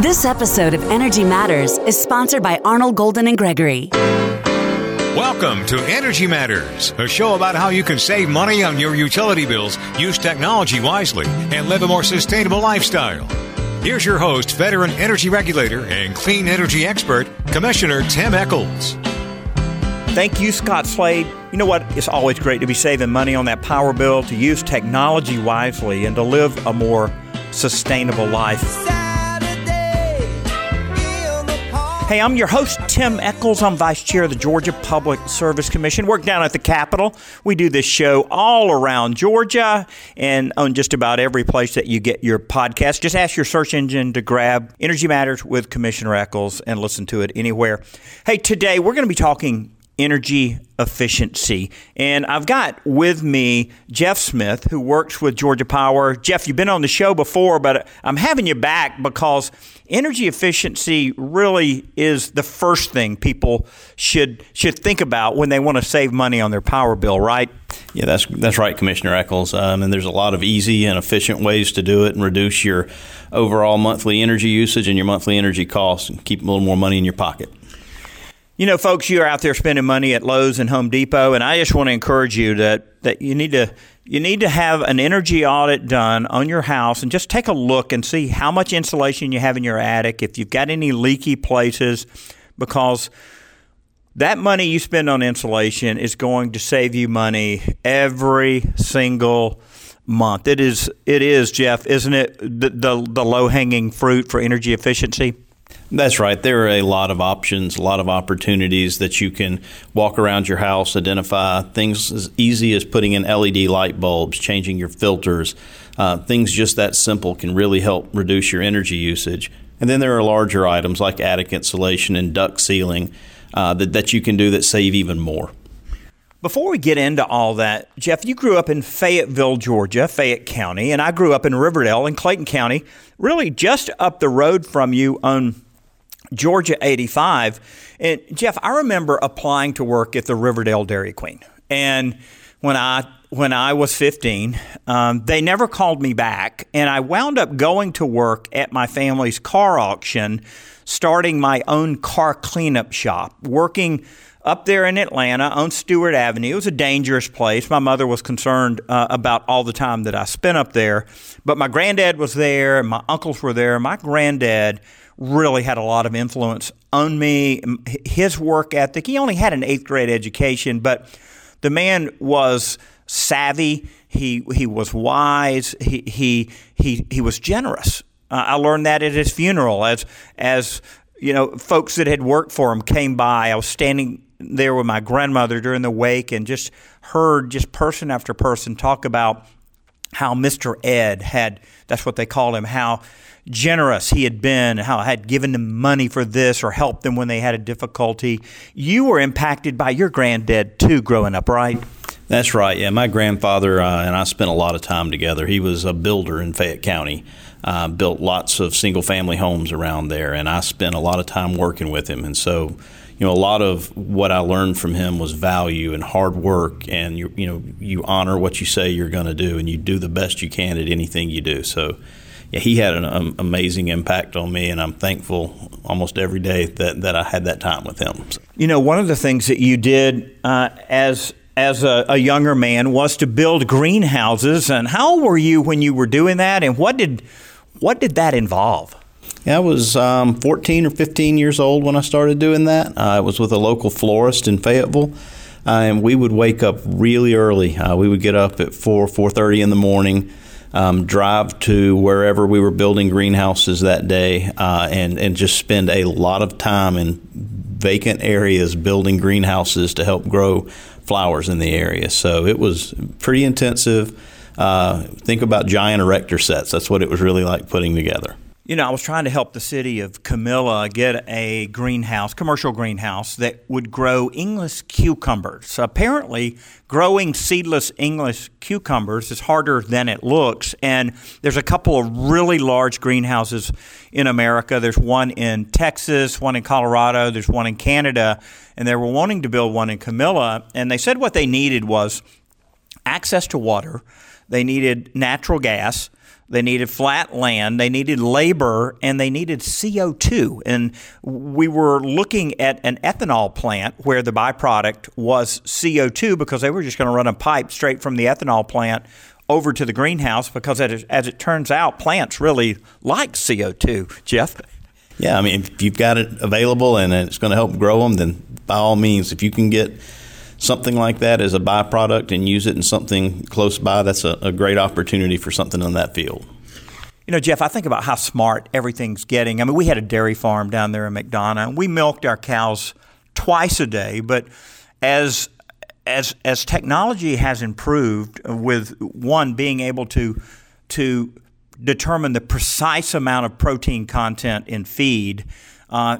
This episode of Energy Matters is sponsored by Arnold, Golden, and Gregory. Welcome to Energy Matters, a show about how you can save money on your utility bills, use technology wisely, and live a more sustainable lifestyle. Here's your host, veteran energy regulator and clean energy expert, Commissioner Tim Echols. Thank you, Scott Slade. You know what? It's always great to be saving money on that power bill, to use technology wisely, and to live a more sustainable life. Hey, I'm your host, Tim Echols. I'm Vice Chair of the Georgia Public Service Commission. Work down at the Capitol. We do this show all around Georgia and on just about every place that you get your podcast. Just ask your search engine to grab Energy Matters with Commissioner Echols and listen to it anywhere. Hey, today we're going to be talking energy efficiency. And I've got with me Jeff Smith, who works with Georgia Power. Jeff, you've been on the show before, but I'm having you back because energy efficiency really is the first thing people should think about when they want to save money on their power bill, right? Yeah, that's right, Commissioner Echols. And there's a lot of easy and efficient ways to do it and reduce your overall monthly energy usage and your monthly energy costs and keep a little more money in your pocket. You know, folks, you're out there spending money at Lowe's and Home Depot, and I just want to encourage you that you need to have an energy audit done on your house and just take a look and see how much insulation you have in your attic, if you've got any leaky places, because that money you spend on insulation is going to save you money every single month. It is, Jeff, isn't it, the low-hanging fruit for energy efficiency? That's right. There are a lot of options, a lot of opportunities that you can walk around your house, identify things as easy as putting in LED light bulbs, changing your filters. Things just that simple can really help reduce your energy usage. And then there are larger items like attic insulation and duct sealing that you can do that save even more. Before we get into all that, Jeff, you grew up in Fayetteville, Georgia, Fayette County, and I grew up in Riverdale in Clayton County, really just up the road from you on Georgia 85. And, Jeff, I remember applying to work at the Riverdale Dairy Queen. And when I was 15, they never called me back, and I wound up going to work at my family's car auction, starting my own car cleanup shop, working up there in Atlanta on Stewart Avenue. It was a dangerous place. My mother was concerned about all the time that I spent up there. But my granddad was there, and my uncles were there. My granddad really had a lot of influence on me, his work ethic. He only had an 8th grade education, but the man was savvy. He was wise. He was generous. I learned that at his funeral as you know, folks that had worked for him came by. I was standing there with my grandmother during the wake and just heard person after person talk about how Mr. Ed had, that's what they called him, how generous he had been, how I had given them money for this or helped them when they had a difficulty. You were impacted by your granddad too growing up, right? That's right. Yeah, my grandfather and I spent a lot of time together. He was a builder in Fayette County, built lots of single-family homes around there, and I spent a lot of time working with him. And so, you know, a lot of what I learned from him was value and hard work, and you honor what you say you're going to do, and you do the best you can at anything you do. So, yeah, he had an amazing impact on me, and I'm thankful almost every day that I had that time with him. So. You know, one of the things that you did as a younger man was to build greenhouses. And how old were you when you were doing that, and what did that involve? I was 14 or 15 years old when I started doing that. I was with a local florist in Fayetteville, and we would wake up really early. We would get up at 4:30 in the morning, drive to wherever we were building greenhouses that day, and just spend a lot of time in vacant areas building greenhouses to help grow flowers in the area. So it was pretty intensive. Think about giant erector sets. That's what it was really like putting together. You know, I was trying to help the city of Camilla get a greenhouse, commercial greenhouse, that would grow English cucumbers. Apparently, growing seedless English cucumbers is harder than it looks, and there's a couple of really large greenhouses in America. There's one in Texas, one in Colorado, there's one in Canada, and they were wanting to build one in Camilla, and they said what they needed was access to water, they needed natural gas, They needed flat land, they needed labor, and they needed CO2. And we were looking at an ethanol plant where the byproduct was CO2 because they were just going to run a pipe straight from the ethanol plant over to the greenhouse because, as it turns out, plants really like CO2. Jeff? Yeah, I mean, if you've got it available and it's going to help grow them, then by all means, if you can get something like that as a byproduct and use it in something close by, that's a great opportunity for something in that field. You know, Jeff, I think about how smart everything's getting. I mean, we had a dairy farm down there in McDonough, and we milked our cows twice a day. But as technology has improved, with one being able to determine the precise amount of protein content in feed,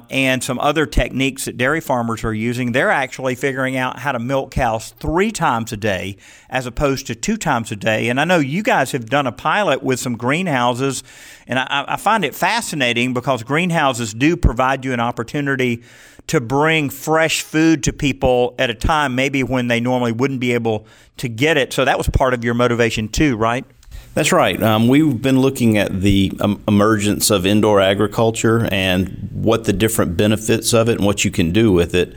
and some other techniques that dairy farmers are using, they're actually figuring out how to milk cows 3 times a day as opposed to 2 times a day. And I know you guys have done a pilot with some greenhouses, and I find it fascinating because greenhouses do provide you an opportunity to bring fresh food to people at a time maybe when they normally wouldn't be able to get it. So that was part of your motivation too, right? That's right. We've been looking at the emergence of indoor agriculture and what the different benefits of it and what you can do with it.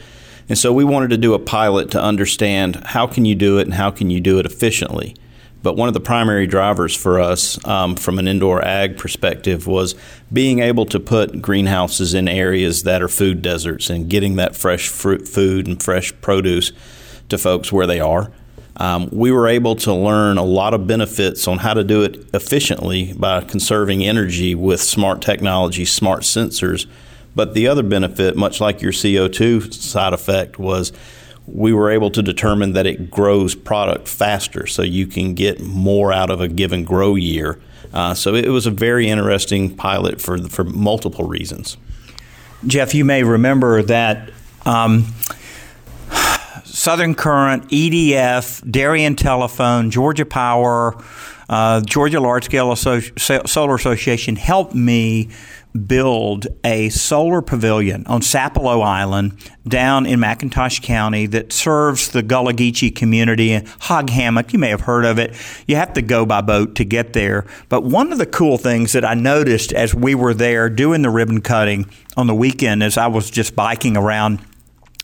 And so we wanted to do a pilot to understand how can you do it and how can you do it efficiently. But one of the primary drivers for us from an indoor ag perspective was being able to put greenhouses in areas that are food deserts and getting that fresh fruit, food and fresh produce to folks where they are. We were able to learn a lot of benefits on how to do it efficiently by conserving energy with smart technology, smart sensors. But the other benefit, much like your CO2 side effect, was we were able to determine that it grows product faster, so you can get more out of a given grow year. So it was a very interesting pilot for multiple reasons. Jeff, you may remember that Southern Current, EDF, Dairy and Telephone, Georgia Power, Georgia Large Scale Solar Association helped me build a solar pavilion on Sapelo Island down in McIntosh County that serves the Gullah Geechee community. Hog Hammock, you may have heard of it. You have to go by boat to get there. But one of the cool things that I noticed as we were there doing the ribbon cutting on the weekend as I was just biking around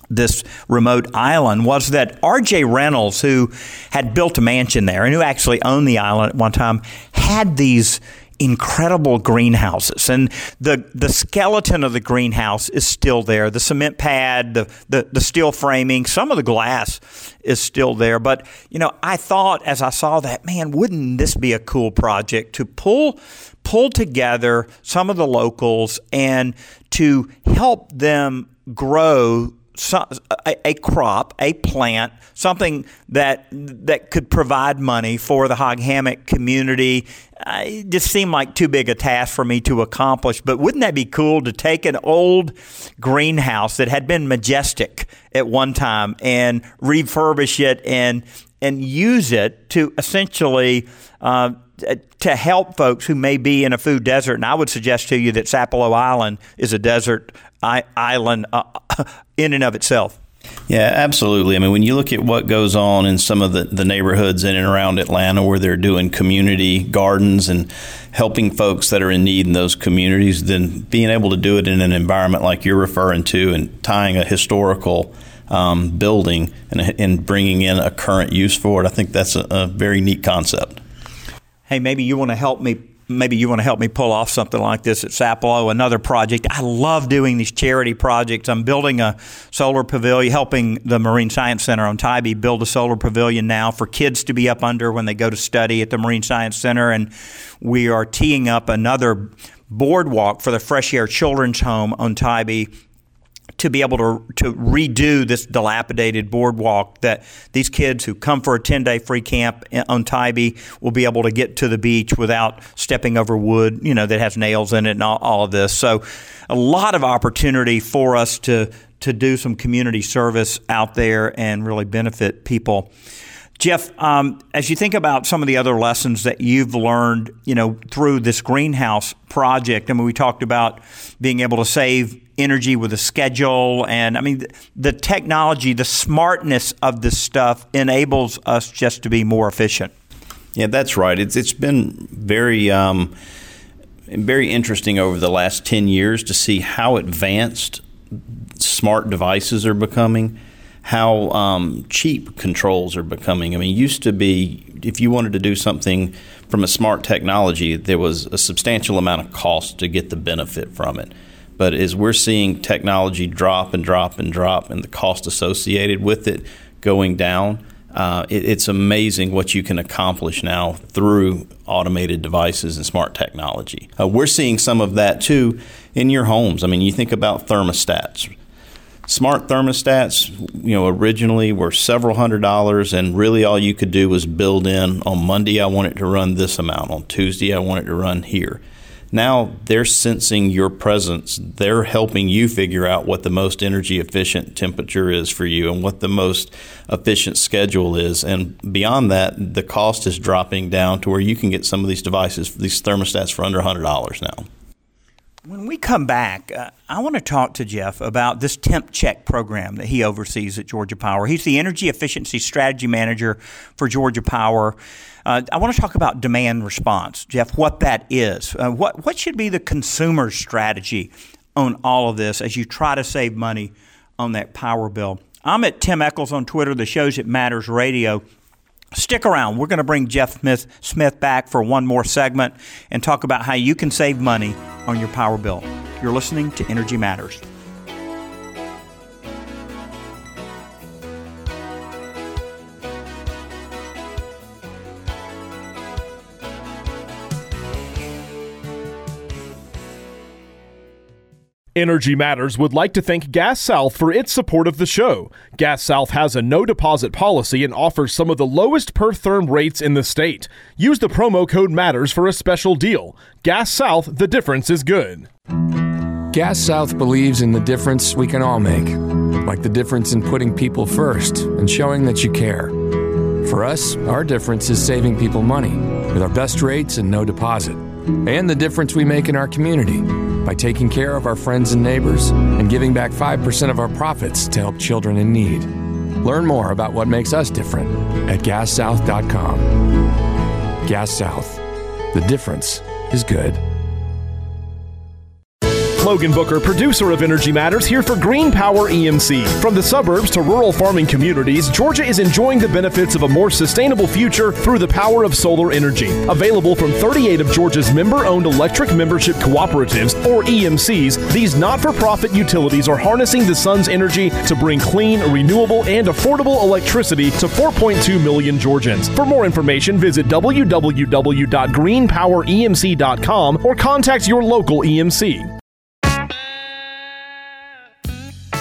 this remote island was that R.J. Reynolds, who had built a mansion there and who actually owned the island at one time, had these incredible greenhouses. And the skeleton of the greenhouse is still there. The cement pad, the steel framing, some of the glass is still there. But, you know, I thought as I saw that, man, wouldn't this be a cool project to pull together some of the locals and to help them grow a crop, a plant, something that could provide money for the Hog Hammock community. It just seemed like too big a task for me to accomplish. But wouldn't that be cool to take an old greenhouse that had been majestic at one time and refurbish it and use it to essentially to help folks who may be in a food desert? And I would suggest to you that Sapelo Island is a desert island in and of itself. Yeah, absolutely. I mean, when you look at what goes on in some of the neighborhoods in and around Atlanta where they're doing community gardens and helping folks that are in need in those communities, then being able to do it in an environment like you're referring to and tying a historical building and bringing in a current use for it, I think that's a very neat concept. Hey, maybe you want to help me. Maybe you want to help me pull off something like this at Sapelo, another project. I love doing these charity projects. I'm building a solar pavilion, helping the Marine Science Center on Tybee build a solar pavilion now for kids to be up under when they go to study at the Marine Science Center. And we are teeing up another boardwalk for the Fresh Air Children's Home on Tybee to be able to redo this dilapidated boardwalk that these kids who come for a 10-day free camp on Tybee will be able to get to the beach without stepping over wood, you know, that has nails in it and all of this. So a lot of opportunity for us to do some community service out there and really benefit people. Jeff, as you think about some of the other lessons that you've learned, you know, through this greenhouse project, I mean, we talked about being able to save energy with a schedule, and I mean, the technology, the smartness of this stuff enables us just to be more efficient. Yeah, that's right. It's been very very interesting over the last 10 years to see how advanced smart devices are becoming, how cheap controls are becoming. I mean, it used to be if you wanted to do something from a smart technology, there was a substantial amount of cost to get the benefit from it. But as we're seeing technology drop and drop and drop and the cost associated with it going down, it's amazing what you can accomplish now through automated devices and smart technology. We're seeing some of that, too, in your homes. I mean, you think about thermostats. Smart thermostats, you know, originally were several $100s, and really all you could do was build in, on Monday I want it to run this amount, on Tuesday I want it to run here. Now they're sensing your presence. They're helping you figure out what the most energy efficient temperature is for you and what the most efficient schedule is. And beyond that, the cost is dropping down to where you can get some of these devices, these thermostats, for under $100 now. When we come back, I want to talk to Jeff about this temp check program that he oversees at Georgia Power. He's the energy efficiency strategy manager for Georgia Power. I want to talk about demand response, Jeff, what that is. What should be the consumer strategy on all of this as you try to save money on that power bill? I'm at Tim Echols on Twitter. The show's at Matters Radio. Stick around. We're going to bring Jeff Smith back for one more segment and talk about how you can save money on your power bill. You're listening to Energy Matters. Energy Matters would like to thank Gas South for its support of the show. Gas South has a no-deposit policy and offers some of the lowest per-therm rates in the state. Use the promo code MATTERS for a special deal. Gas South, the difference is good. Gas South believes in the difference we can all make, like the difference in putting people first and showing that you care. For us, our difference is saving people money with our best rates and no deposit, and the difference we make in our community by taking care of our friends and neighbors and giving back 5% of our profits to help children in need. Learn more about what makes us different at GasSouth.com. Gas South. The difference is good. Logan Booker, producer of Energy Matters, here for Green Power EMC. From the suburbs to rural farming communities, Georgia is enjoying the benefits of a more sustainable future through the power of solar energy. Available from 38 of Georgia's member-owned electric membership cooperatives, or EMCs, these not-for-profit utilities are harnessing the sun's energy to bring clean, renewable, and affordable electricity to 4.2 million Georgians. For more information, visit www.greenpoweremc.com or contact your local EMC.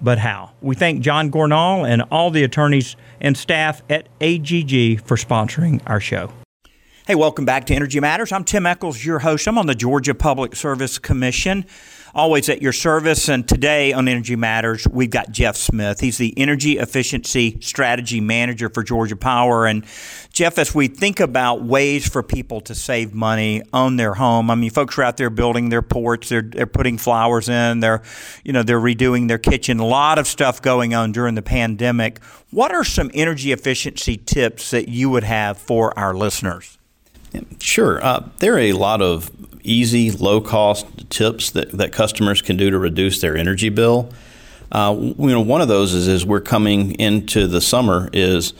but how. We thank John Gornall and all the attorneys and staff at AGG for sponsoring our show. Hey, welcome back to Energy Matters. I'm Tim Echols, your host. I'm on the Georgia Public Service Commission, always at your service. And today on Energy Matters, we've got Jeff Smith. He's the Energy Efficiency Strategy Manager for Georgia Power. And Jeff, as we think about ways for people to save money on their home, I mean, folks are out there building their porch, they're putting flowers in, they're redoing their kitchen, a lot of stuff going on during the pandemic. What are some energy efficiency tips that you would have for our listeners? Sure. There are a lot of easy, low-cost tips that customers can do to reduce their energy bill. One of those is, as we're coming into the summer, is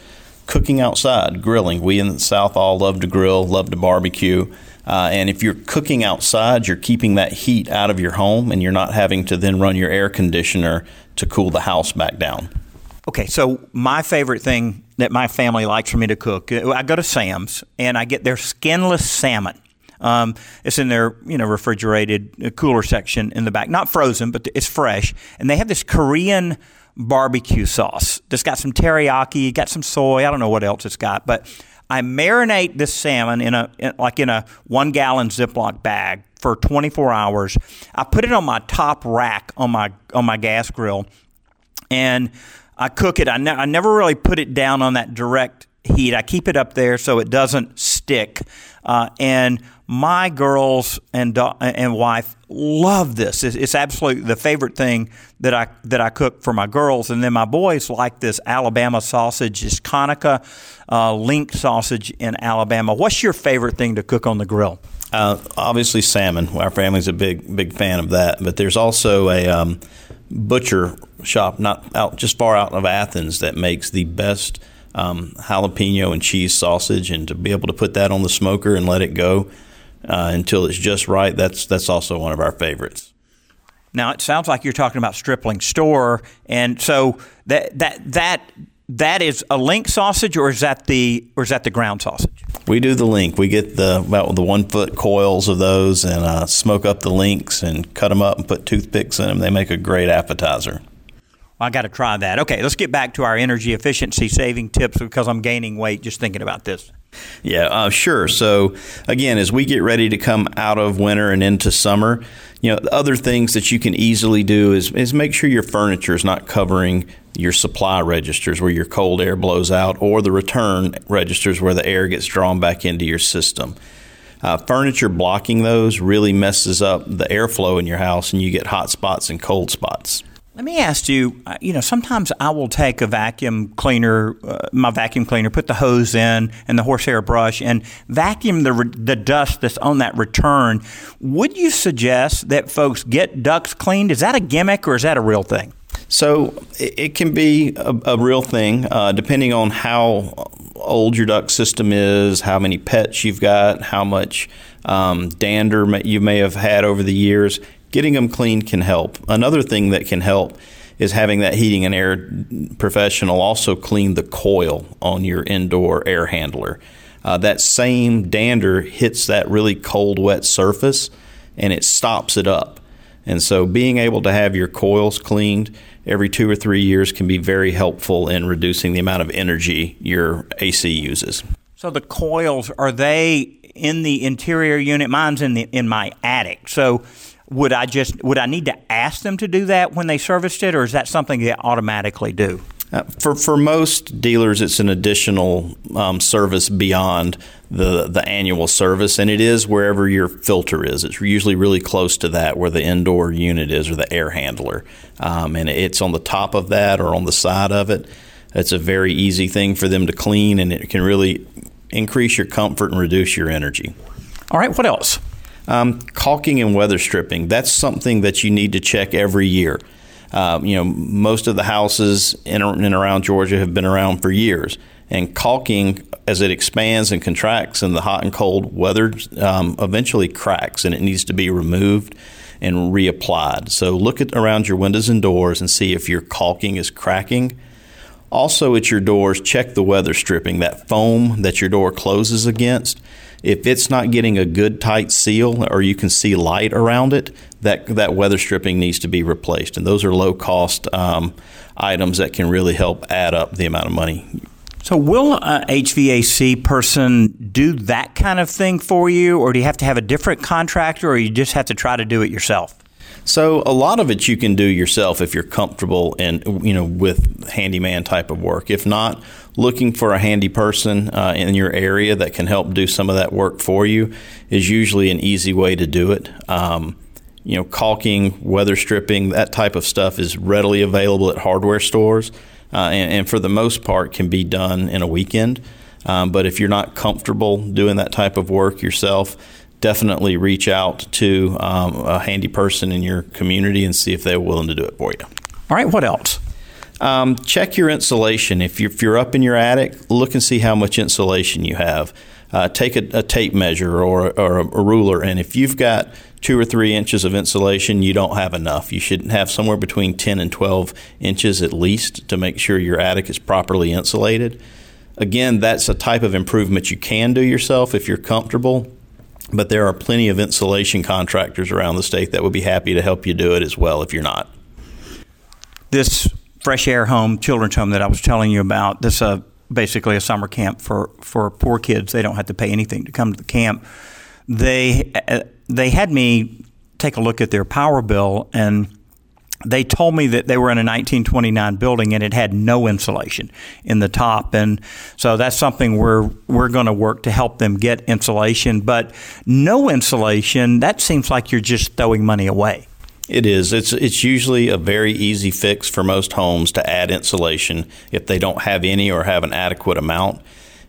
cooking outside, grilling. We in the South all love to grill, love to barbecue. And if you're cooking outside, you're keeping that heat out of your home, and you're not having to then run your air conditioner to cool the house back down. Okay, so my favorite thing that my family likes for me to cook, I go to Sam's and I get their skinless salmon. It's in their refrigerated cooler section in the back, not frozen, but it's fresh. And they have this Korean barbecue sauce that's got some teriyaki, got some soy. I don't know what else it's got, but I marinate this salmon in a 1 gallon Ziploc bag for 24 hours. I put it on my top rack on my gas grill, and I cook it. I never really put it down on that direct heat. I keep it up there so it doesn't stick. And my girls and wife love this. It's absolutely the favorite thing that I cook for my girls. And then my boys like this Alabama sausage, this Conica link sausage in Alabama. What's your favorite thing to cook on the grill? Obviously salmon. Our family's a big fan of that. But there's also a butcher shop just far out of Athens that makes the best jalapeno and cheese sausage, and to be able to put that on the smoker and let it go until it's just right, that's also one of our favorites. Now it sounds like you're talking about Stripling Store, and so that is a link sausage, or is that the ground sausage? We do the link. We get about the 1 foot coils of those and smoke up the links and cut them up and put toothpicks in them. They make a great appetizer. I got to try that. Okay, let's get back to our energy efficiency saving tips, because I'm gaining weight just thinking about this. Yeah, sure. So, again, as we get ready to come out of winter and into summer, other things that you can easily do is make sure your furniture is not covering your supply registers where your cold air blows out, or the return registers where the air gets drawn back into your system. Furniture blocking those really messes up the airflow in your house, and you get hot spots and cold spots. Let me ask you, sometimes I will take a vacuum cleaner, my vacuum cleaner, put the hose in and the horsehair brush and vacuum the dust that's on that return. Would you suggest that folks get ducts cleaned? Is that a gimmick, or is that a real thing? So it can be a real thing, depending on how old your duct system is, how many pets you've got, how much dander you may have had over the years. Getting them cleaned can help. Another thing that can help is having that heating and air professional also clean the coil on your indoor air handler. That same dander hits that really cold, wet surface, and it stops it up. And so being able to have your coils cleaned every 2 or 3 years can be very helpful in reducing the amount of energy your AC uses. So the coils, are they in the interior unit? Mine's in my attic. So would I need to ask them to do that when they serviced it, or is that something they automatically do? For most dealers, it's an additional service beyond the annual service, and it is wherever your filter is. It's usually really close to that, where the indoor unit is, or the air handler, and it's on the top of that or on the side of it. It's a very easy thing for them to clean, and it can really increase your comfort and reduce your energy. All right, what else? Caulking and weather stripping, that's something that you need to check every year. Most of the houses in and around Georgia have been around for years, and caulking, as it expands and contracts in the hot and cold weather, eventually cracks, and it needs to be removed and reapplied. So look around your windows and doors and see if your caulking is cracking. Also at your doors, check the weather stripping, that foam that your door closes against. If it's not getting a good tight seal, or you can see light around it, that weather stripping needs to be replaced. And those are low-cost items that can really help add up the amount of money. So will an HVAC person do that kind of thing for you, or do you have to have a different contractor, or you just have to try to do it yourself? So a lot of it you can do yourself if you're comfortable and with handyman type of work. If not, looking for a handy person in your area that can help do some of that work for you is usually an easy way to do it. Caulking, weather stripping, that type of stuff is readily available at hardware stores, and for the most part can be done in a weekend. But if you're not comfortable doing that type of work yourself, definitely reach out to a handy person in your community and see if they're willing to do it for you. All right, what else? Check your insulation. If you're up in your attic, look and see how much insulation you have. Take a tape measure or a ruler, and if you've got 2 or 3 inches of insulation, you don't have enough. You should have somewhere between 10 and 12 inches at least to make sure your attic is properly insulated. Again, that's a type of improvement you can do yourself if you're comfortable. But there are plenty of insulation contractors around the state that would be happy to help you do it as well if you're not. This fresh air home, children's home that I was telling you about, this basically a summer camp for poor kids. They don't have to pay anything to come to the camp. They had me take a look at their power bill, and they told me that they were in a 1929 building and it had no insulation in the top. And so that's something we're going to work to help them get insulation. But no insulation, that seems like you're just throwing money away. It is. It's usually a very easy fix for most homes to add insulation if they don't have any or have an adequate amount.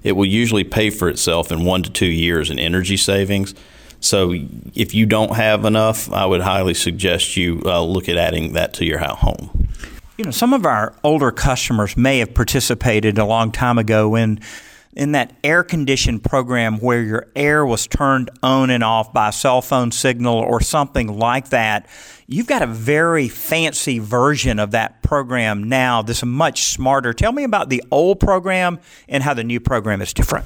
It will usually pay for itself in 1 to 2 years in energy savings. So if you don't have enough, I would highly suggest you look at adding that to your home. You know, some of our older customers may have participated a long time ago in that air-conditioned program where your air was turned on and off by a cell phone signal or something like that. You've got a very fancy version of that program now that's much smarter. Tell me about the old program and how the new program is different.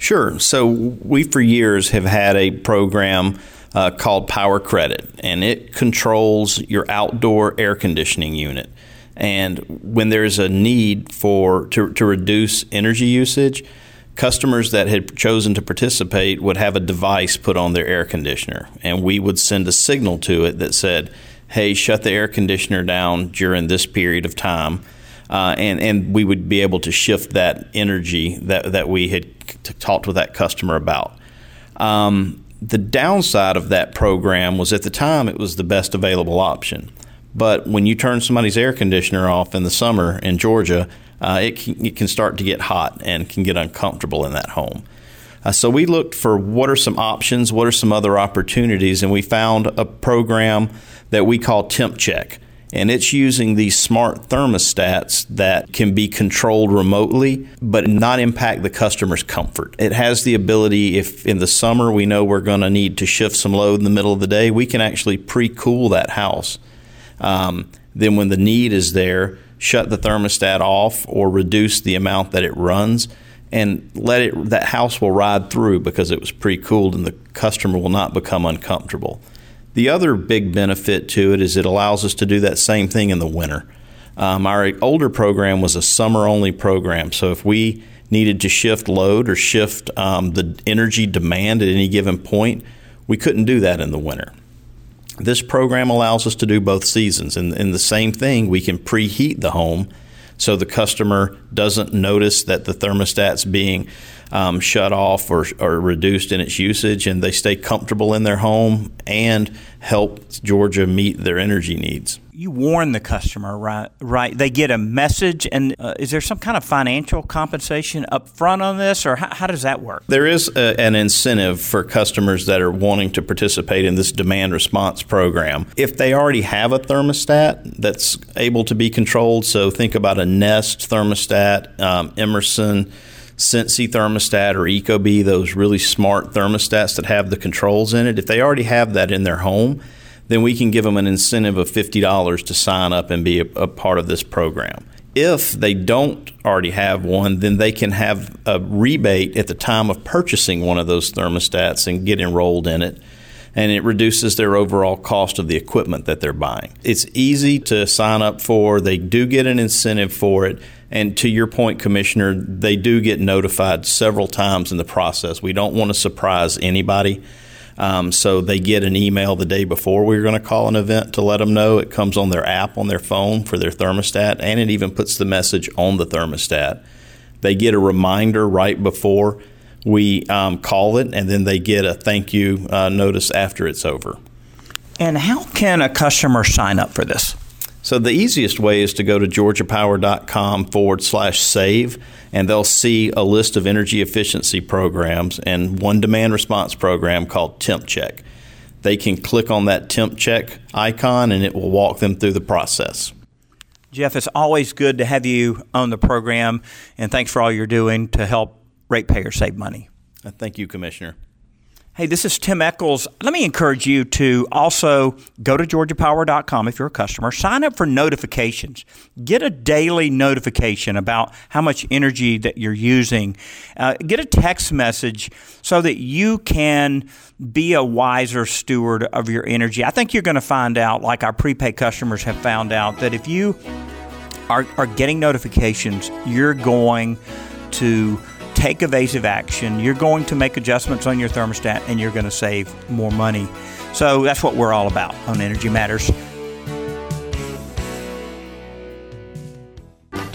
Sure. So we, for years, have had a program called Power Credit, and it controls your outdoor air conditioning unit. And when there's a need to reduce energy usage, customers that had chosen to participate would have a device put on their air conditioner, and we would send a signal to it that said, hey, shut the air conditioner down during this period of time. And we would be able to shift that energy that we had talked with that customer about. The downside of that program was at the time it was the best available option. But when you turn somebody's air conditioner off in the summer in Georgia, it can start to get hot and can get uncomfortable in that home. So we looked for what are some options, what are some other opportunities, and we found a program that we call Temp Check. And it's using these smart thermostats that can be controlled remotely but not impact the customer's comfort. It has the ability, if in the summer we know we're going to need to shift some load in the middle of the day, we can actually pre-cool that house. Then when the need is there, shut the thermostat off or reduce the amount that it runs and that house will ride through because it was pre-cooled and the customer will not become uncomfortable. The other big benefit to it is it allows us to do that same thing in the winter. Our older program was a summer-only program, so if we needed to shift load or shift the energy demand at any given point, we couldn't do that in the winter. This program allows us to do both seasons, and the same thing, we can preheat the home so the customer doesn't notice that the thermostat's being shut off or reduced in its usage, and they stay comfortable in their home and help Georgia meet their energy needs. You warn the customer, right? They get a message, and is there some kind of financial compensation up front on this, or how does that work? There is an incentive for customers that are wanting to participate in this demand response program. If they already have a thermostat that's able to be controlled, so think about a Nest thermostat, Emerson, Sensi thermostat, or Ecobee, those really smart thermostats that have the controls in it, if they already have that in their home, then we can give them an incentive of $50 to sign up and be a part of this program. If they don't already have one, then they can have a rebate at the time of purchasing one of those thermostats and get enrolled in it, and it reduces their overall cost of the equipment that they're buying. It's easy to sign up for. They do get an incentive for it, and to your point, Commissioner, they do get notified several times in the process. We don't want to surprise anybody. So they get an email the day before we're going to call an event to let them know. It comes on their app on their phone for their thermostat, and it even puts the message on the thermostat. They get a reminder right before we call it, and then they get a thank you notice after it's over. And how can a customer sign up for this? So the easiest way is to go to georgiapower.com/save, and they'll see a list of energy efficiency programs and one demand response program called Temp Check. They can click on that Temp Check icon, and it will walk them through the process. Jeff, it's always good to have you on the program, and thanks for all you're doing to help ratepayers save money. Thank you, Commissioner. Hey, this is Tim Echols. Let me encourage you to also go to georgiapower.com if you're a customer. Sign up for notifications. Get a daily notification about how much energy that you're using. Get a text message so that you can be a wiser steward of your energy. I think you're going to find out, like our prepaid customers have found out, that if you are getting notifications, you're going to take evasive action. You're going to make adjustments on your thermostat, and you're going to save more money. So that's what we're all about on Energy Matters.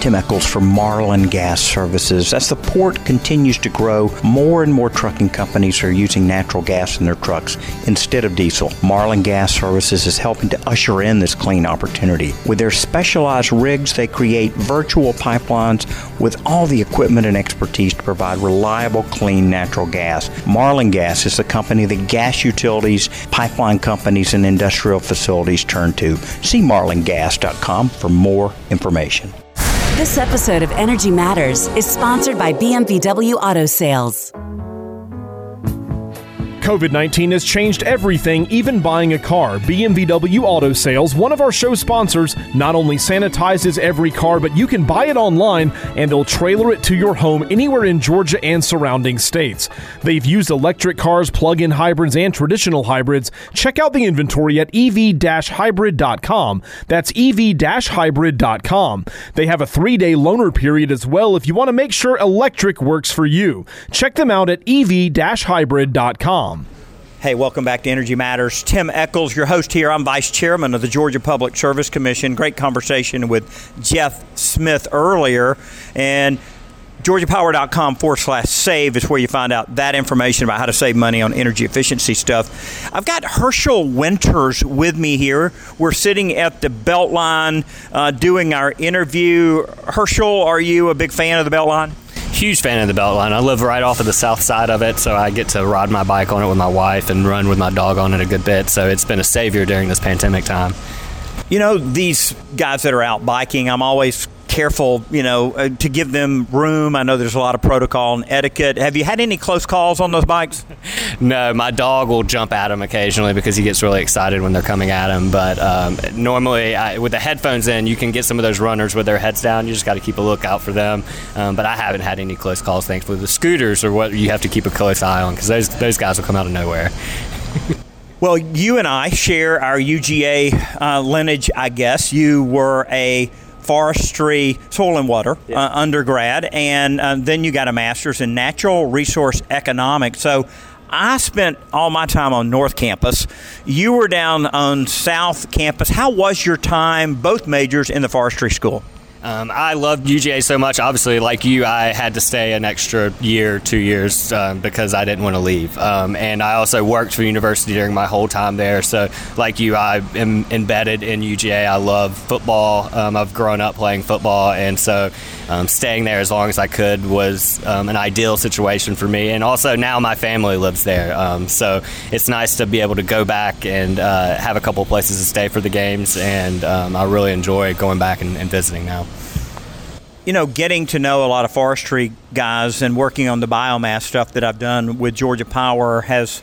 Tim Echols for Marlin Gas Services. As the port continues to grow, more and more trucking companies are using natural gas in their trucks instead of diesel. Marlin Gas Services is helping to usher in this clean opportunity. With their specialized rigs, they create virtual pipelines with all the equipment and expertise to provide reliable, clean natural gas. Marlin Gas is the company that gas utilities, pipeline companies, and industrial facilities turn to. See marlingas.com for more information. This episode of Energy Matters is sponsored by BMVW Auto Sales. COVID-19 has changed everything, even buying a car. BMVW Auto Sales, one of our show sponsors, not only sanitizes every car, but you can buy it online and they'll trailer it to your home anywhere in Georgia and surrounding states. They've used electric cars, plug-in hybrids, and traditional hybrids. Check out the inventory at ev-hybrid.com. That's ev-hybrid.com. They have a 3-day loaner period as well if you want to make sure electric works for you. Check them out at ev-hybrid.com. Hey, welcome back to Energy Matters. Tim Echols, your host here. I'm Vice Chairman of the Georgia Public Service Commission. Great conversation with Jeff Smith earlier. And GeorgiaPower.com/save is where you find out that information about how to save money on energy efficiency stuff. I've got Herschel Winters with me here. We're sitting at the Beltline doing our interview. Herschel, are you a big fan of the Beltline? Huge fan of the Beltline. I live right off of the south side of it, so I get to ride my bike on it with my wife and run with my dog on it a good bit. So it's been a savior during this pandemic time. You know, these guys that are out biking, I'm always careful, you know, to give them room. I know there's a lot of protocol and etiquette. Have you had any close calls on those bikes? No, my dog will jump at them occasionally because he gets really excited when they're coming at him. But normally, with the headphones in, you can get some of those runners with their heads down. You just got to keep a lookout for them. But I haven't had any close calls, thankfully. The scooters are what you have to keep a close eye on because those guys will come out of nowhere. Well, you and I share our UGA lineage, I guess. You were a Forestry, soil and water undergrad, and then you got a master's in natural resource economics. So I spent all my time on North Campus. You were down on South Campus. How was your time, both majors, in the forestry school? I loved UGA so much. Obviously, like you, I had to stay an extra year, 2 years, because I didn't want to leave. And I also worked for university during my whole time there. So like you, I am embedded in UGA. I love football. I've grown up playing football. And so staying there as long as I could was an ideal situation for me. And also now my family lives there. So it's nice to be able to go back and have a couple places to stay for the games. And I really enjoy going back and visiting now. You know, getting to know a lot of forestry guys and working on the biomass stuff that I've done with Georgia Power has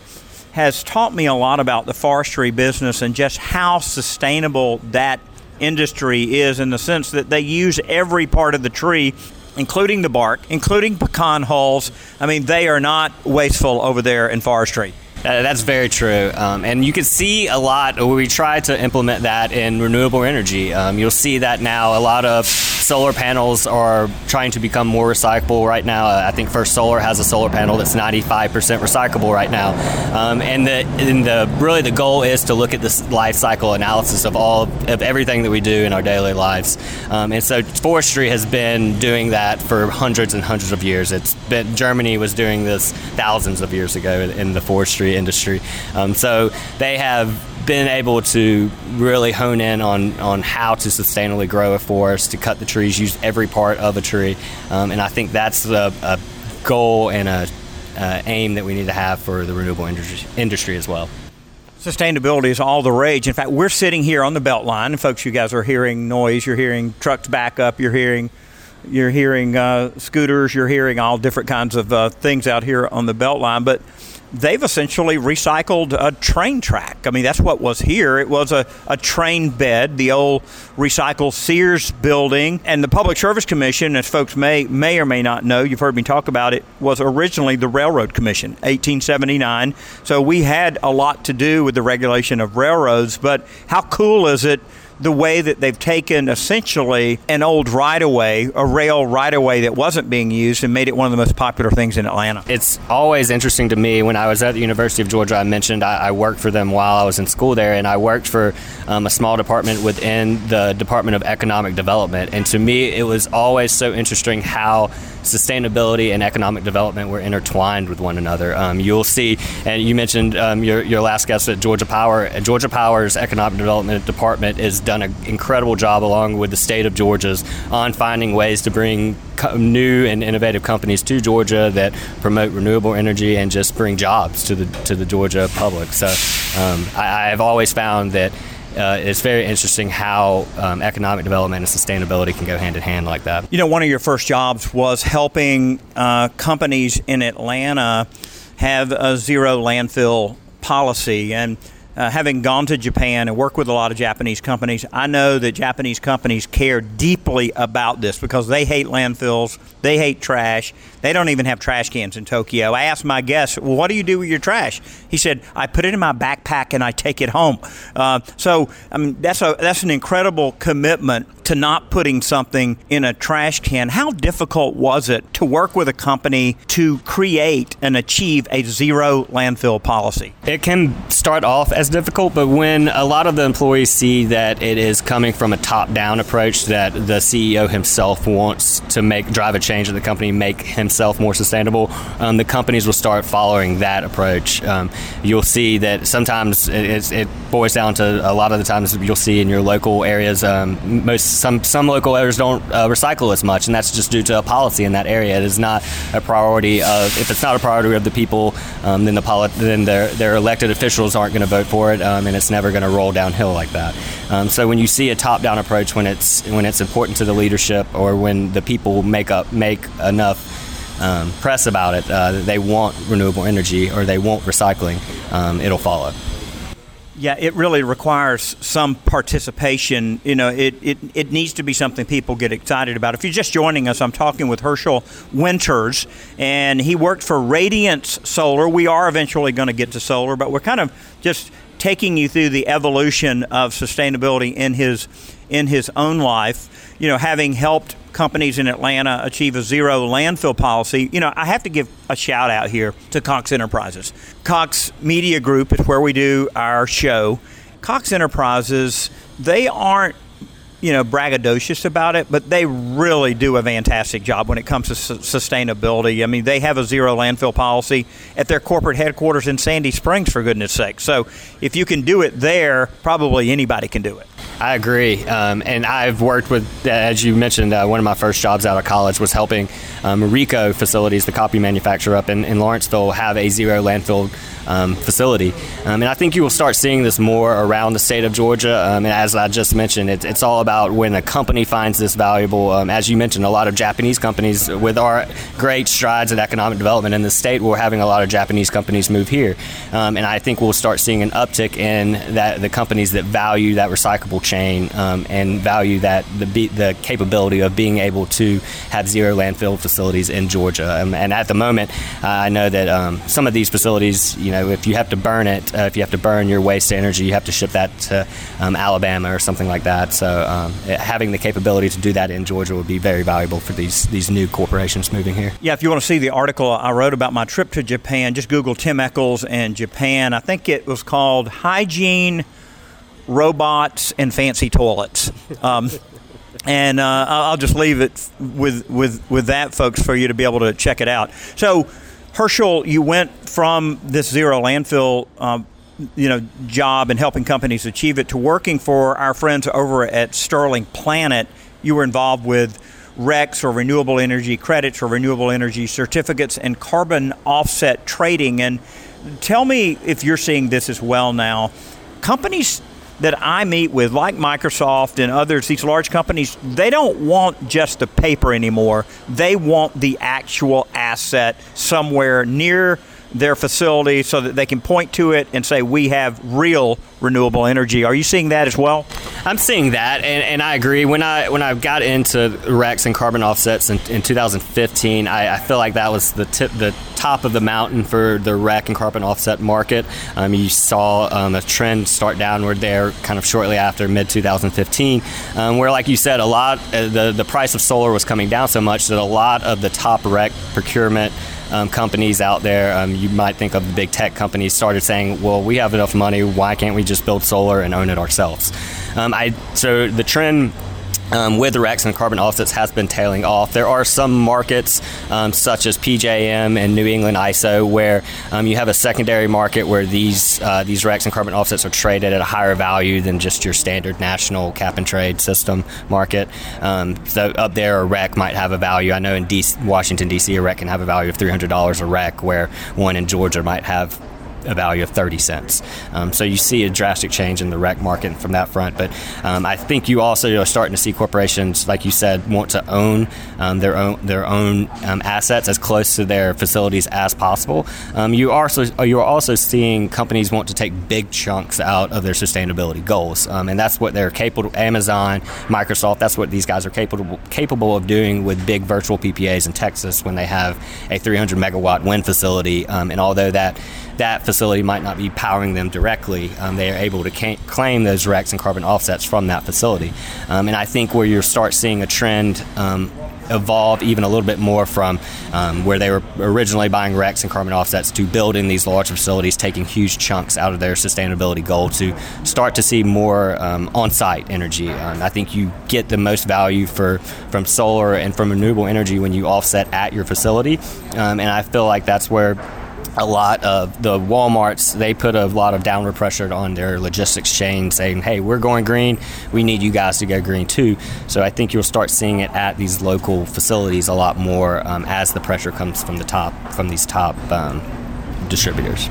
taught me a lot about the forestry business and just how sustainable that industry is, in the sense that they use every part of the tree, including the bark, including pecan hulls. I mean, they are not wasteful over there in forestry. That's very true. And you can see a lot, we try to implement that in renewable energy. You'll see that now a lot of solar panels are trying to become more recyclable right now. I think First Solar has a solar panel that's 95% recyclable right now. And really the goal is to look at this life cycle analysis of everything that we do in our daily lives. And so forestry has been doing that for hundreds and hundreds of years. Germany was doing this thousands of years ago in the forestry industry. So they have been able to really hone in on how to sustainably grow a forest, to cut the trees, use every part of a tree. And I think that's a goal and an aim that we need to have for the renewable industry as well. Sustainability is all the rage. In fact, we're sitting here on the Beltline. Folks, you guys are hearing noise. You're hearing trucks back up. You're hearing You're hearing scooters, you're hearing all different kinds of things out here on the Beltline. But they've essentially recycled a train track. I mean, that's what was here. It was a train bed, the old recycled Sears building. And the Public Service Commission, as folks may or may not know, you've heard me talk about it, was originally the Railroad Commission, 1879. So we had a lot to do with the regulation of railroads. But how cool is it the way that they've taken essentially an old right-of-way, a rail right-of-way that wasn't being used, and made it one of the most popular things in Atlanta. It's always interesting to me. When I was at the University of Georgia, I mentioned I worked for them while I was in school there, and I worked for a small department within the Department of Economic Development. And to me, it was always so interesting how sustainability and economic development were intertwined with one another. You'll see, and you mentioned your last guest at Georgia Power. Georgia Power's Economic Development Department is done an incredible job, along with the state of Georgia's, on finding ways to bring new and innovative companies to Georgia that promote renewable energy and just bring jobs to the Georgia public. So I've always found that it's very interesting how economic development and sustainability can go hand in hand like that. You know, one of your first jobs was helping companies in Atlanta have a zero landfill policy. And having gone to Japan and worked with a lot of Japanese companies, I know that Japanese companies care deeply about this because they hate landfills, they hate trash, they don't even have trash cans in Tokyo. I asked my guest, well, what do you do with your trash? He said, I put it in my backpack and I take it home. So, I mean, that's an incredible commitment to not putting something in a trash can. How difficult was it to work with a company to create and achieve a zero landfill policy? It can start off as difficult, but when a lot of the employees see that it is coming from a top-down approach, that the CEO himself wants to drive a change in the company, make himself more sustainable, the companies will start following that approach. You'll see that sometimes it boils down to, a lot of the times you'll see in your local areas, Some local areas don't recycle as much, and that's just due to a policy in that area. It is not a priority of, if it's not a priority of the people, then their elected officials aren't going to vote for it, and it's never going to roll downhill like that. So when you see a top-down approach, when it's important to the leadership, or when the people make enough press about it, they want renewable energy or they want recycling, it'll follow. Yeah, it really requires some participation. You know, it needs to be something people get excited about. If you're just joining us, I'm talking with Herschel Winters, and he worked for Radiance Solar. We are eventually going to get to solar, but we're kind of just taking you through the evolution of sustainability in his own life. You know, having helped companies in Atlanta achieve a zero landfill policy, you know, I have to give a shout out here to Cox Enterprises. Cox Media Group is where we do our show. Cox Enterprises, they aren't, you know, braggadocious about it, but they really do a fantastic job when it comes to sustainability. I mean, they have a zero landfill policy at their corporate headquarters in Sandy Springs, for goodness sake. So if you can do it there, probably anybody can do it. I agree. And I've worked with, as you mentioned, one of my first jobs out of college was helping Ricoh Facilities, the coffee manufacturer up in Lawrenceville, have a zero landfill facility. And I think you will start seeing this more around the state of Georgia. And as I just mentioned, it's all about when a company finds this valuable. As you mentioned, a lot of Japanese companies, with our great strides in economic development in the state, we're having a lot of Japanese companies move here. And I think we'll start seeing an uptick in that, the companies that value that recyclable chain and value that the capability of being able to have zero landfill facilities in Georgia. And at the moment, I know that some of these facilities, you know, if you have to burn it, if you have to burn your waste to energy, you have to ship that to Alabama or something like that. So having the capability to do that in Georgia would be very valuable for these new corporations moving here. Yeah, if you want to see the article I wrote about my trip to Japan, just Google Tim Echols and Japan. I think it was called Hygiene, Robots, and Fancy Toilets. And I'll just leave it with that, folks, for you to be able to check it out. So, Herschel, you went from this zero landfill job and helping companies achieve it to working for our friends over at Sterling Planet. You were involved with RECs, or renewable energy credits, or renewable energy certificates, and carbon offset trading. And tell me if you're seeing this as well now. Companies that I meet with, like Microsoft and others, these large companies, they don't want just the paper anymore. They want the actual asset somewhere near their facility so that they can point to it and say, we have real renewable energy. Are you seeing that as well? I'm seeing that, and I agree. When I got into RECs and carbon offsets in 2015, I feel like that was the top of the mountain for the REC and carbon offset market. You saw a trend start downward there kind of shortly after mid-2015, where, like you said, a lot the price of solar was coming down so much that a lot of the top REC procurement companies out there, you might think of the big tech companies, started saying, well, we have enough money, why can't we just build solar and own it ourselves? So the trend with RECs and carbon offsets has been tailing off. There are some markets such as PJM and New England ISO where you have a secondary market where these RECs and carbon offsets are traded at a higher value than just your standard national cap and trade system market. So up there, a REC might have a value. I know in Washington, D.C., a REC can have a value of $300 a REC, where one in Georgia might have a value of 30 cents. So you see a drastic change in the REC market from that front. But I think you also are starting to see corporations, like you said, want to own their own assets as close to their facilities as possible. You are also seeing companies want to take big chunks out of their sustainability goals, and that's what they're capable. Amazon, Microsoft, that's what these guys are capable of doing with big virtual PPAs in Texas when they have a 300 megawatt wind facility. And although that facility might not be powering them directly, they are able to claim those RECs and carbon offsets from that facility. And I think where you start seeing a trend evolve even a little bit more from where they were originally buying RECs and carbon offsets to building these large facilities, taking huge chunks out of their sustainability goal, to start to see more on-site energy. I think you get the most value from solar and from renewable energy when you offset at your facility. And I feel like that's where a lot of the Walmarts, they put a lot of downward pressure on their logistics chain, saying, hey, we're going green, we need you guys to go green too. So I think you'll start seeing it at these local facilities a lot more as the pressure comes from the top, from these top distributors.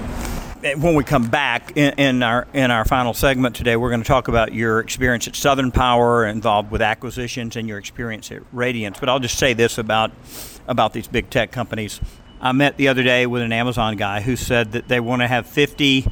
When we come back in our final segment today, we're going to talk about your experience at Southern Power involved with acquisitions and your experience at Radiance. But I'll just say this about these big tech companies. I met the other day with an Amazon guy who said that they want to have 50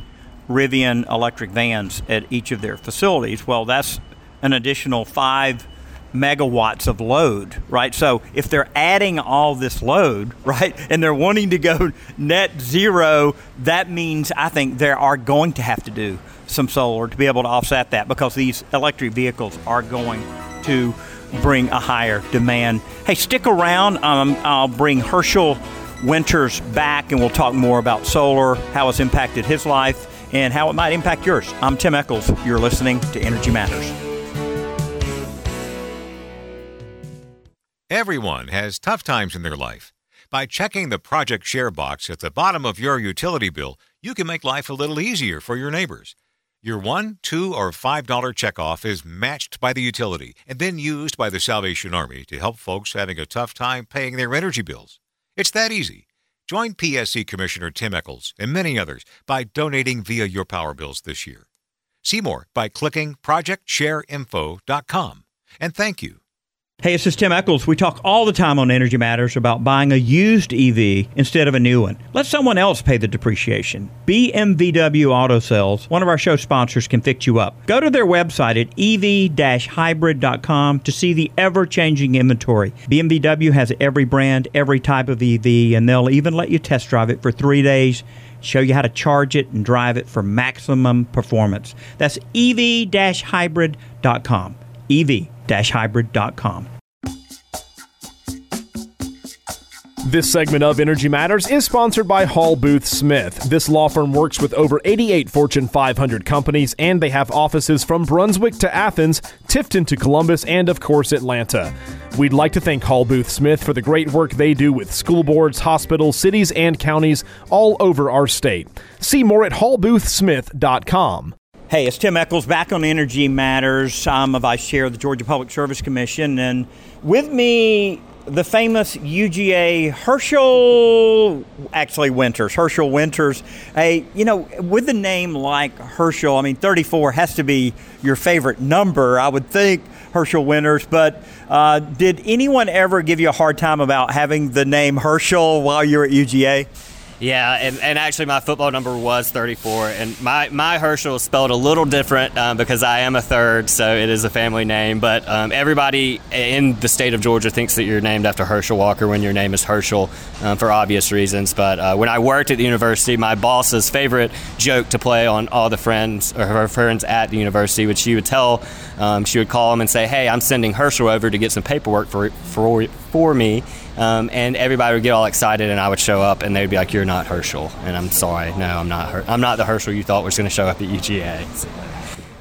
Rivian electric vans at each of their facilities. Well, that's an additional 5 megawatts of load, right? So if they're adding all this load, right, and they're wanting to go net zero, that means I think they are going to have to do some solar to be able to offset that, because these electric vehicles are going to bring a higher demand. Hey, stick around. I'll bring Herschel Winters back, and we'll talk more about solar, how it's impacted his life, and how it might impact yours. I'm Tim Echols. You're listening to Energy Matters. Everyone has tough times in their life. By checking the Project Share box at the bottom of your utility bill, you can make life a little easier for your neighbors. Your $1, $2, or $5 checkoff is matched by the utility and then used by the Salvation Army to help folks having a tough time paying their energy bills. It's that easy. Join PSC Commissioner Tim Echols and many others by donating via your power bills this year. See more by clicking projectshareinfo.com. And thank you. Hey, this is Tim Echols. We talk all the time on Energy Matters about buying a used EV instead of a new one. Let someone else pay the depreciation. BMVW Auto Sales, one of our show sponsors, can fix you up. Go to their website at ev-hybrid.com to see the ever-changing inventory. BMVW has every brand, every type of EV, and they'll even let you test drive it for 3 days, show you how to charge it and drive it for maximum performance. That's ev-hybrid.com. ev-hybrid.com. This segment of Energy Matters is sponsored by Hall Booth Smith. This law firm works with over 88 Fortune 500 companies, and they have offices from Brunswick to Athens, Tifton to Columbus, and of course Atlanta. We'd like to thank Hall Booth Smith for the great work they do with school boards, hospitals, cities, and counties all over our state. See more at hallboothsmith.com. Hey, it's Tim Echols back on Energy Matters. I'm a vice chair of the Georgia Public Service Commission, and with me the famous UGA Herschel Winters. With a name like Herschel, 34 has to be your favorite number, I would think, Herschel Winters. But did anyone ever give you a hard time about having the name Herschel while you were at UGA? Yeah, and actually my football number was 34, and my Herschel is spelled a little different because I am a third, so it is a family name. But everybody in the state of Georgia thinks that you're named after Herschel Walker when your name is Herschel, for obvious reasons. But when I worked at the university, my boss's favorite joke to play on all the friends or her friends at the university, which she would tell, she would call them and say, "Hey, I'm sending Herschel over to get some paperwork for me." And everybody would get all excited, and I would show up, and they'd be like, "You're not Herschel," and I'm sorry, no, I'm not. I'm not the Herschel you thought was going to show up at UGA. So.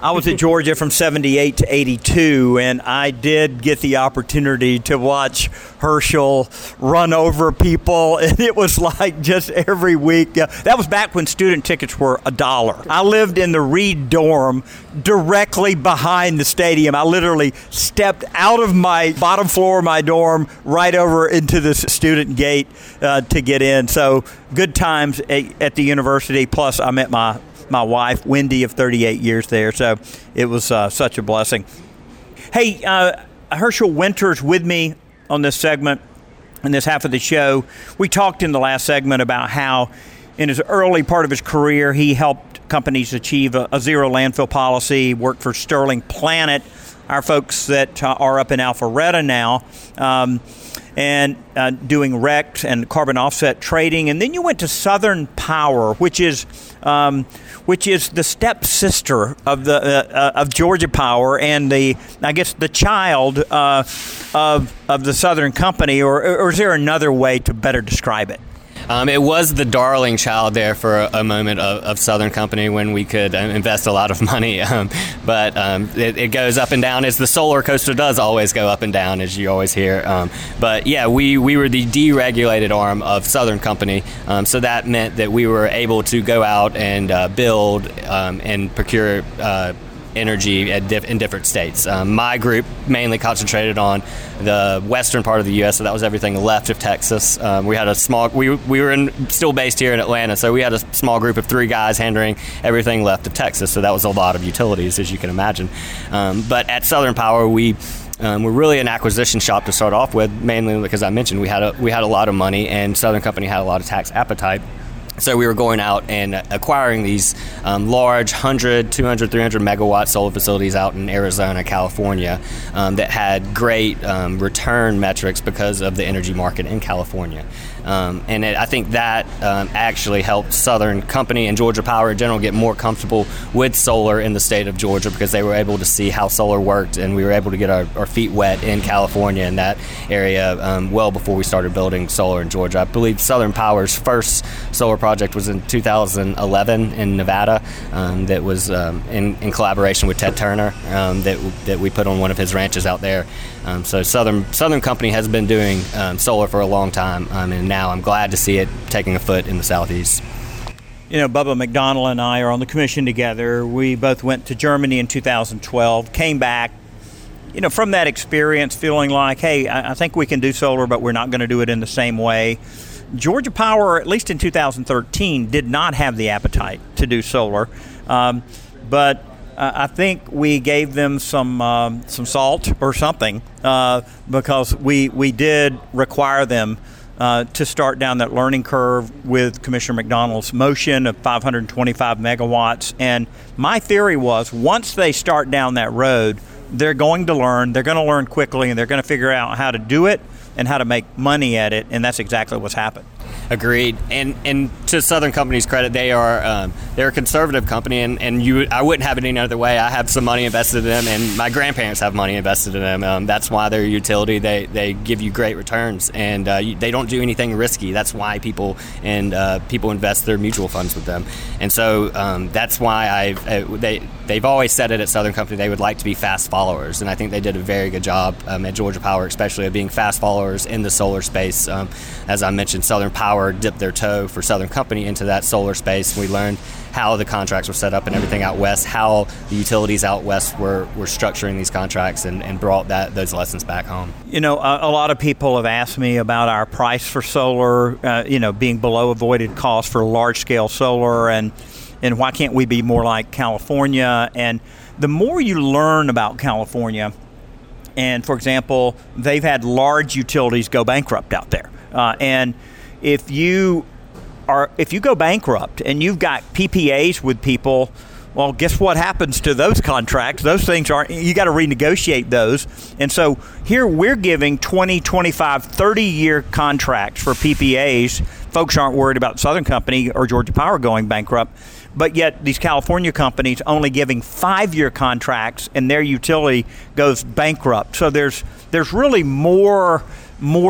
I was at Georgia from 78 to 82, and I did get the opportunity to watch Herschel run over people, and it was like just every week. That was back when student tickets were $1. I lived in the Reed dorm directly behind the stadium. I literally stepped out of my bottom floor of my dorm right over into this student gate to get in. So good times at the university, plus I met my wife, Wendy, of 38 years there. So it was such a blessing. Hey, Herschel Winters with me on this segment, in this half of the show. We talked in the last segment about how in his early part of his career, he helped companies achieve a zero landfill policy, worked for Sterling Planet, our folks that are up in Alpharetta now, and doing RECs and carbon offset trading. And then you went to Southern Power, which is the stepsister of the of Georgia Power, and the child of the Southern Company, or is there another way to better describe it? It was the darling child there for a moment of Southern Company when we could invest a lot of money. But it goes up and down, as the solar coaster does always go up and down, as you always hear. But yeah, we were the deregulated arm of Southern Company. So that meant that we were able to go out and build and procure energy in different states. My group mainly concentrated on the western part of the U.S., so that was everything left of Texas. We had a small, we were still based here in Atlanta, so we had a small group of three guys handling everything left of Texas, so that was a lot of utilities, as you can imagine. But at Southern Power, we're really an acquisition shop to start off with, mainly because I mentioned we had a lot of money, and Southern Company had a lot of tax appetite. So we were going out and acquiring these large 100, 200, 300 megawatt solar facilities out in Arizona, California, that had great return metrics because of the energy market in California. I think that actually helped Southern Company and Georgia Power in general get more comfortable with solar in the state of Georgia, because they were able to see how solar worked, and we were able to get our feet wet in California in that area well before we started building solar in Georgia. I believe Southern Power's first solar project was in 2011 in Nevada, that was in collaboration with Ted Turner, that we put on one of his ranches out there. So Southern Company has been doing solar for a long time, and now I'm glad to see it taking a foot in the Southeast. You know, Bubba McDonnell and I are on the commission together. We both went to Germany in 2012, came back, from that experience feeling like, hey, I think we can do solar, but we're not going to do it in the same way. Georgia Power, at least in 2013, did not have the appetite to do solar, but I think we gave them some salt or something, because we did require them to start down that learning curve with Commissioner McDonald's motion of 525 megawatts. And my theory was, once they start down that road, they're going to learn. They're going to learn quickly, and they're going to figure out how to do it and how to make money at it, and that's exactly what's happened. Agreed. And to Southern Company's credit, they're a conservative company, and I wouldn't have it any other way. I have some money invested in them, and my grandparents have money invested in them. That's why they're a utility. They give you great returns, and they don't do anything risky. That's why people invest their mutual funds with them. And so that's why they've always said it at Southern Company, they would like to be fast followers, and I think they did a very good job at Georgia Power, especially of being fast followers in the solar space. As I mentioned, Southern Power or dipped their toe for Southern Company into that solar space. We learned how the contracts were set up and everything out west, how the utilities out west were structuring these contracts, and brought those lessons back home. You know, a lot of people have asked me about our price for solar, being below avoided cost for large-scale solar, and why can't we be more like California? And the more you learn about California, and for example, they've had large utilities go bankrupt out there. And if you go bankrupt and you've got PPAs with people, well, guess what happens to those contracts? Those things aren't, you got to renegotiate those. And so here we're giving 20, 25, 30-year contracts for PPAs. Folks aren't worried about Southern Company or Georgia Power going bankrupt. But yet these California companies only giving 5-year contracts and their utility goes bankrupt. So there's really more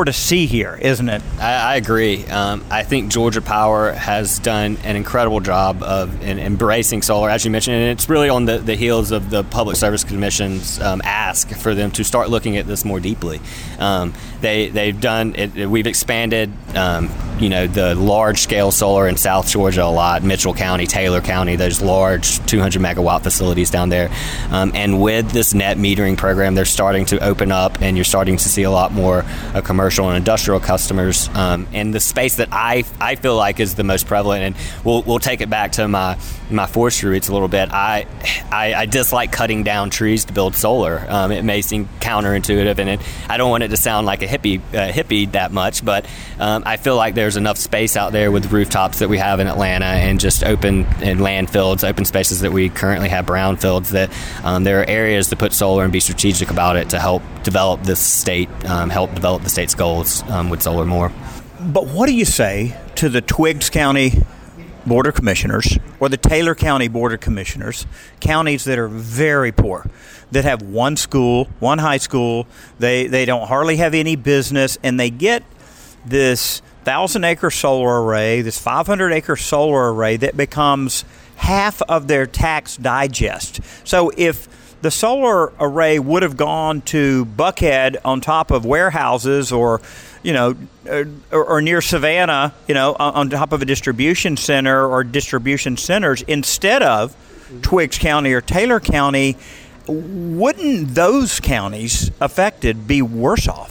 to see here, isn't it? I agree. I think Georgia Power has done an incredible job of embracing solar, as you mentioned, and it's really on the heels of the Public Service Commission's ask for them to start looking at this more deeply. They've done it. We've expanded, the large-scale solar in South Georgia a lot, Mitchell County, Taylor County, those large 200 megawatt facilities down there. And with this net metering program, they're starting to open up, and you're starting to see a lot more commercial and industrial customers, and the space that I feel like is the most prevalent. And we'll take it back to my forestry roots a little bit. I dislike cutting down trees to build solar. It may seem counterintuitive, and I don't want it to sound like a hippie that much, but I feel like there's enough space out there with rooftops that we have in Atlanta, and just open and landfills, open spaces that we currently have, brownfields, that there are areas to put solar and be strategic about it to help develop this state, help develop the state's goals with solar more. But what do you say to the Twiggs County Board of Commissioners or the Taylor County Board of Commissioners, counties that are very poor, that have one school, one high school, they don't hardly have any business, and they get this 1,000-acre solar array, this 500-acre solar array that becomes half of their tax digest. So if the solar array would have gone to Buckhead on top of warehouses or near Savannah, on top of a distribution center or distribution centers instead of Twiggs County or Taylor County, wouldn't those counties affected be worse off?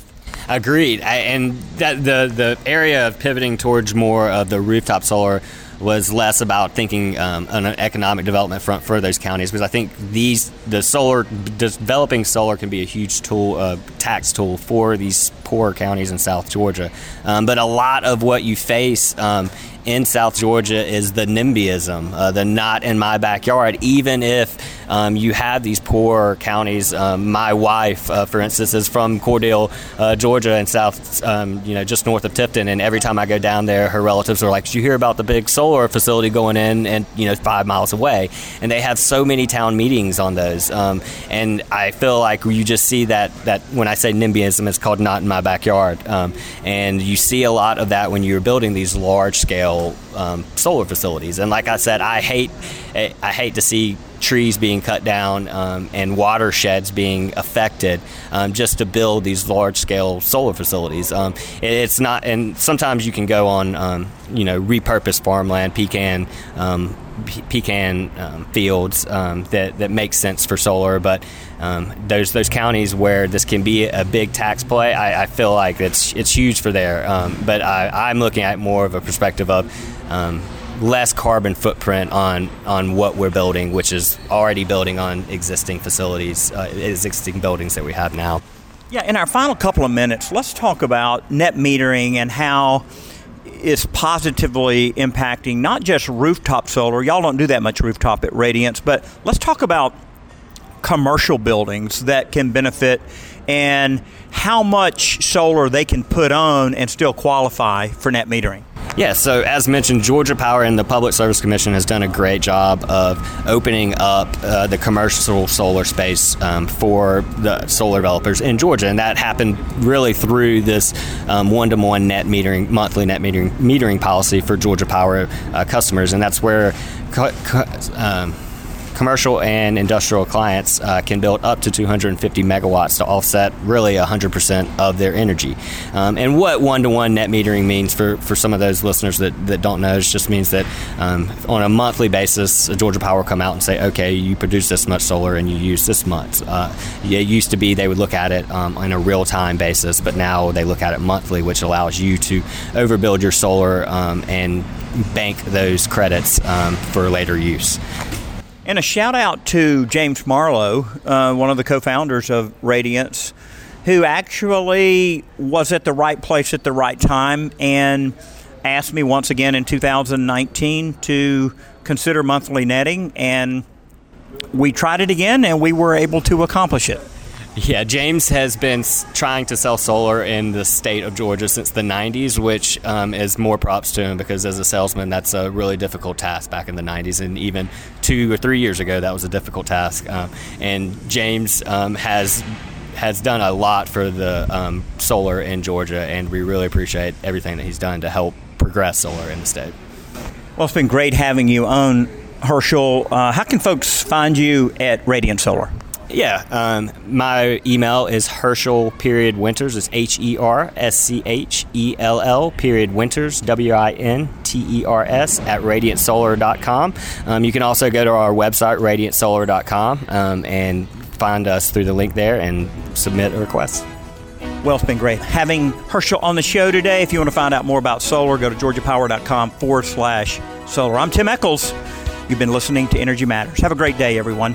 Agreed. And that the area of pivoting towards more of the rooftop solar was less about thinking on an economic development front for those counties, because I think developing solar can be a huge tool, tax tool for these poorer counties in South Georgia. But a lot of what you face in South Georgia is the NIMBYism, the not in my backyard, even if you have these poor counties. My wife, for instance, is from Cordele, Georgia, and south, just north of Tifton. And every time I go down there, her relatives are like, "Did you hear about the big solar facility going in and 5 miles away?" And they have so many town meetings on those. And I feel like you just see that when I say NIMBYism, it's called not in my backyard. And you see a lot of that when you're building these large scale solar facilities. And like I said, I hate to see trees being cut down and watersheds being affected just to build these large-scale solar facilities. It's not, and sometimes you can go on, repurposed farmland, pecan fields that make sense for solar, but those counties where this can be a big tax play, I feel like it's huge for there. But I'm looking at more of a perspective of less carbon footprint on what we're building, which is already building on existing facilities, existing buildings that we have now. Yeah, in our final couple of minutes, let's talk about net metering and how is positively impacting not just rooftop solar. Y'all don't do that much rooftop at Radiance, but let's talk about commercial buildings that can benefit and how much solar they can put on and still qualify for net metering. Yeah, so as mentioned, Georgia Power and the Public Service Commission has done a great job of opening up the commercial solar space for the solar developers in Georgia, and that happened really through this one-to-one net metering, monthly net metering policy for Georgia Power customers, and that's where commercial and industrial clients can build up to 250 megawatts to offset really 100% of their energy. And what one-to-one net metering means for some of those listeners that don't know, it just means that on a monthly basis, Georgia Power will come out and say, okay, you produce this much solar and you use this much. It used to be they would look at it on a real-time basis, but now they look at it monthly, which allows you to overbuild your solar and bank those credits for later use. And a shout out to James Marlowe, one of the co-founders of Radiance, who actually was at the right place at the right time and asked me once again in 2019 to consider monthly netting, and we tried it again and we were able to accomplish it. Yeah, James has been trying to sell solar in the state of Georgia since the 90s, which is more props to him, because as a salesman, that's a really difficult task back in the 90s. And even 2 or 3 years ago, that was a difficult task. And James has done a lot for the solar in Georgia, and we really appreciate everything that he's done to help progress solar in the state. Well, it's been great having you on, Herschel. How can folks find you at Radiant Solar? Yeah, my email is Herschel.Winters. It's HERSCHELL.Winters, WINTERS @radiantsolar.com. You can also go to our website, radiantsolar.com, and find us through the link there and submit a request. Well, it's been great having Herschel on the show today. If you want to find out more about solar, go to georgiapower.com/solar. I'm Tim Echols. You've been listening to Energy Matters. Have a great day, everyone.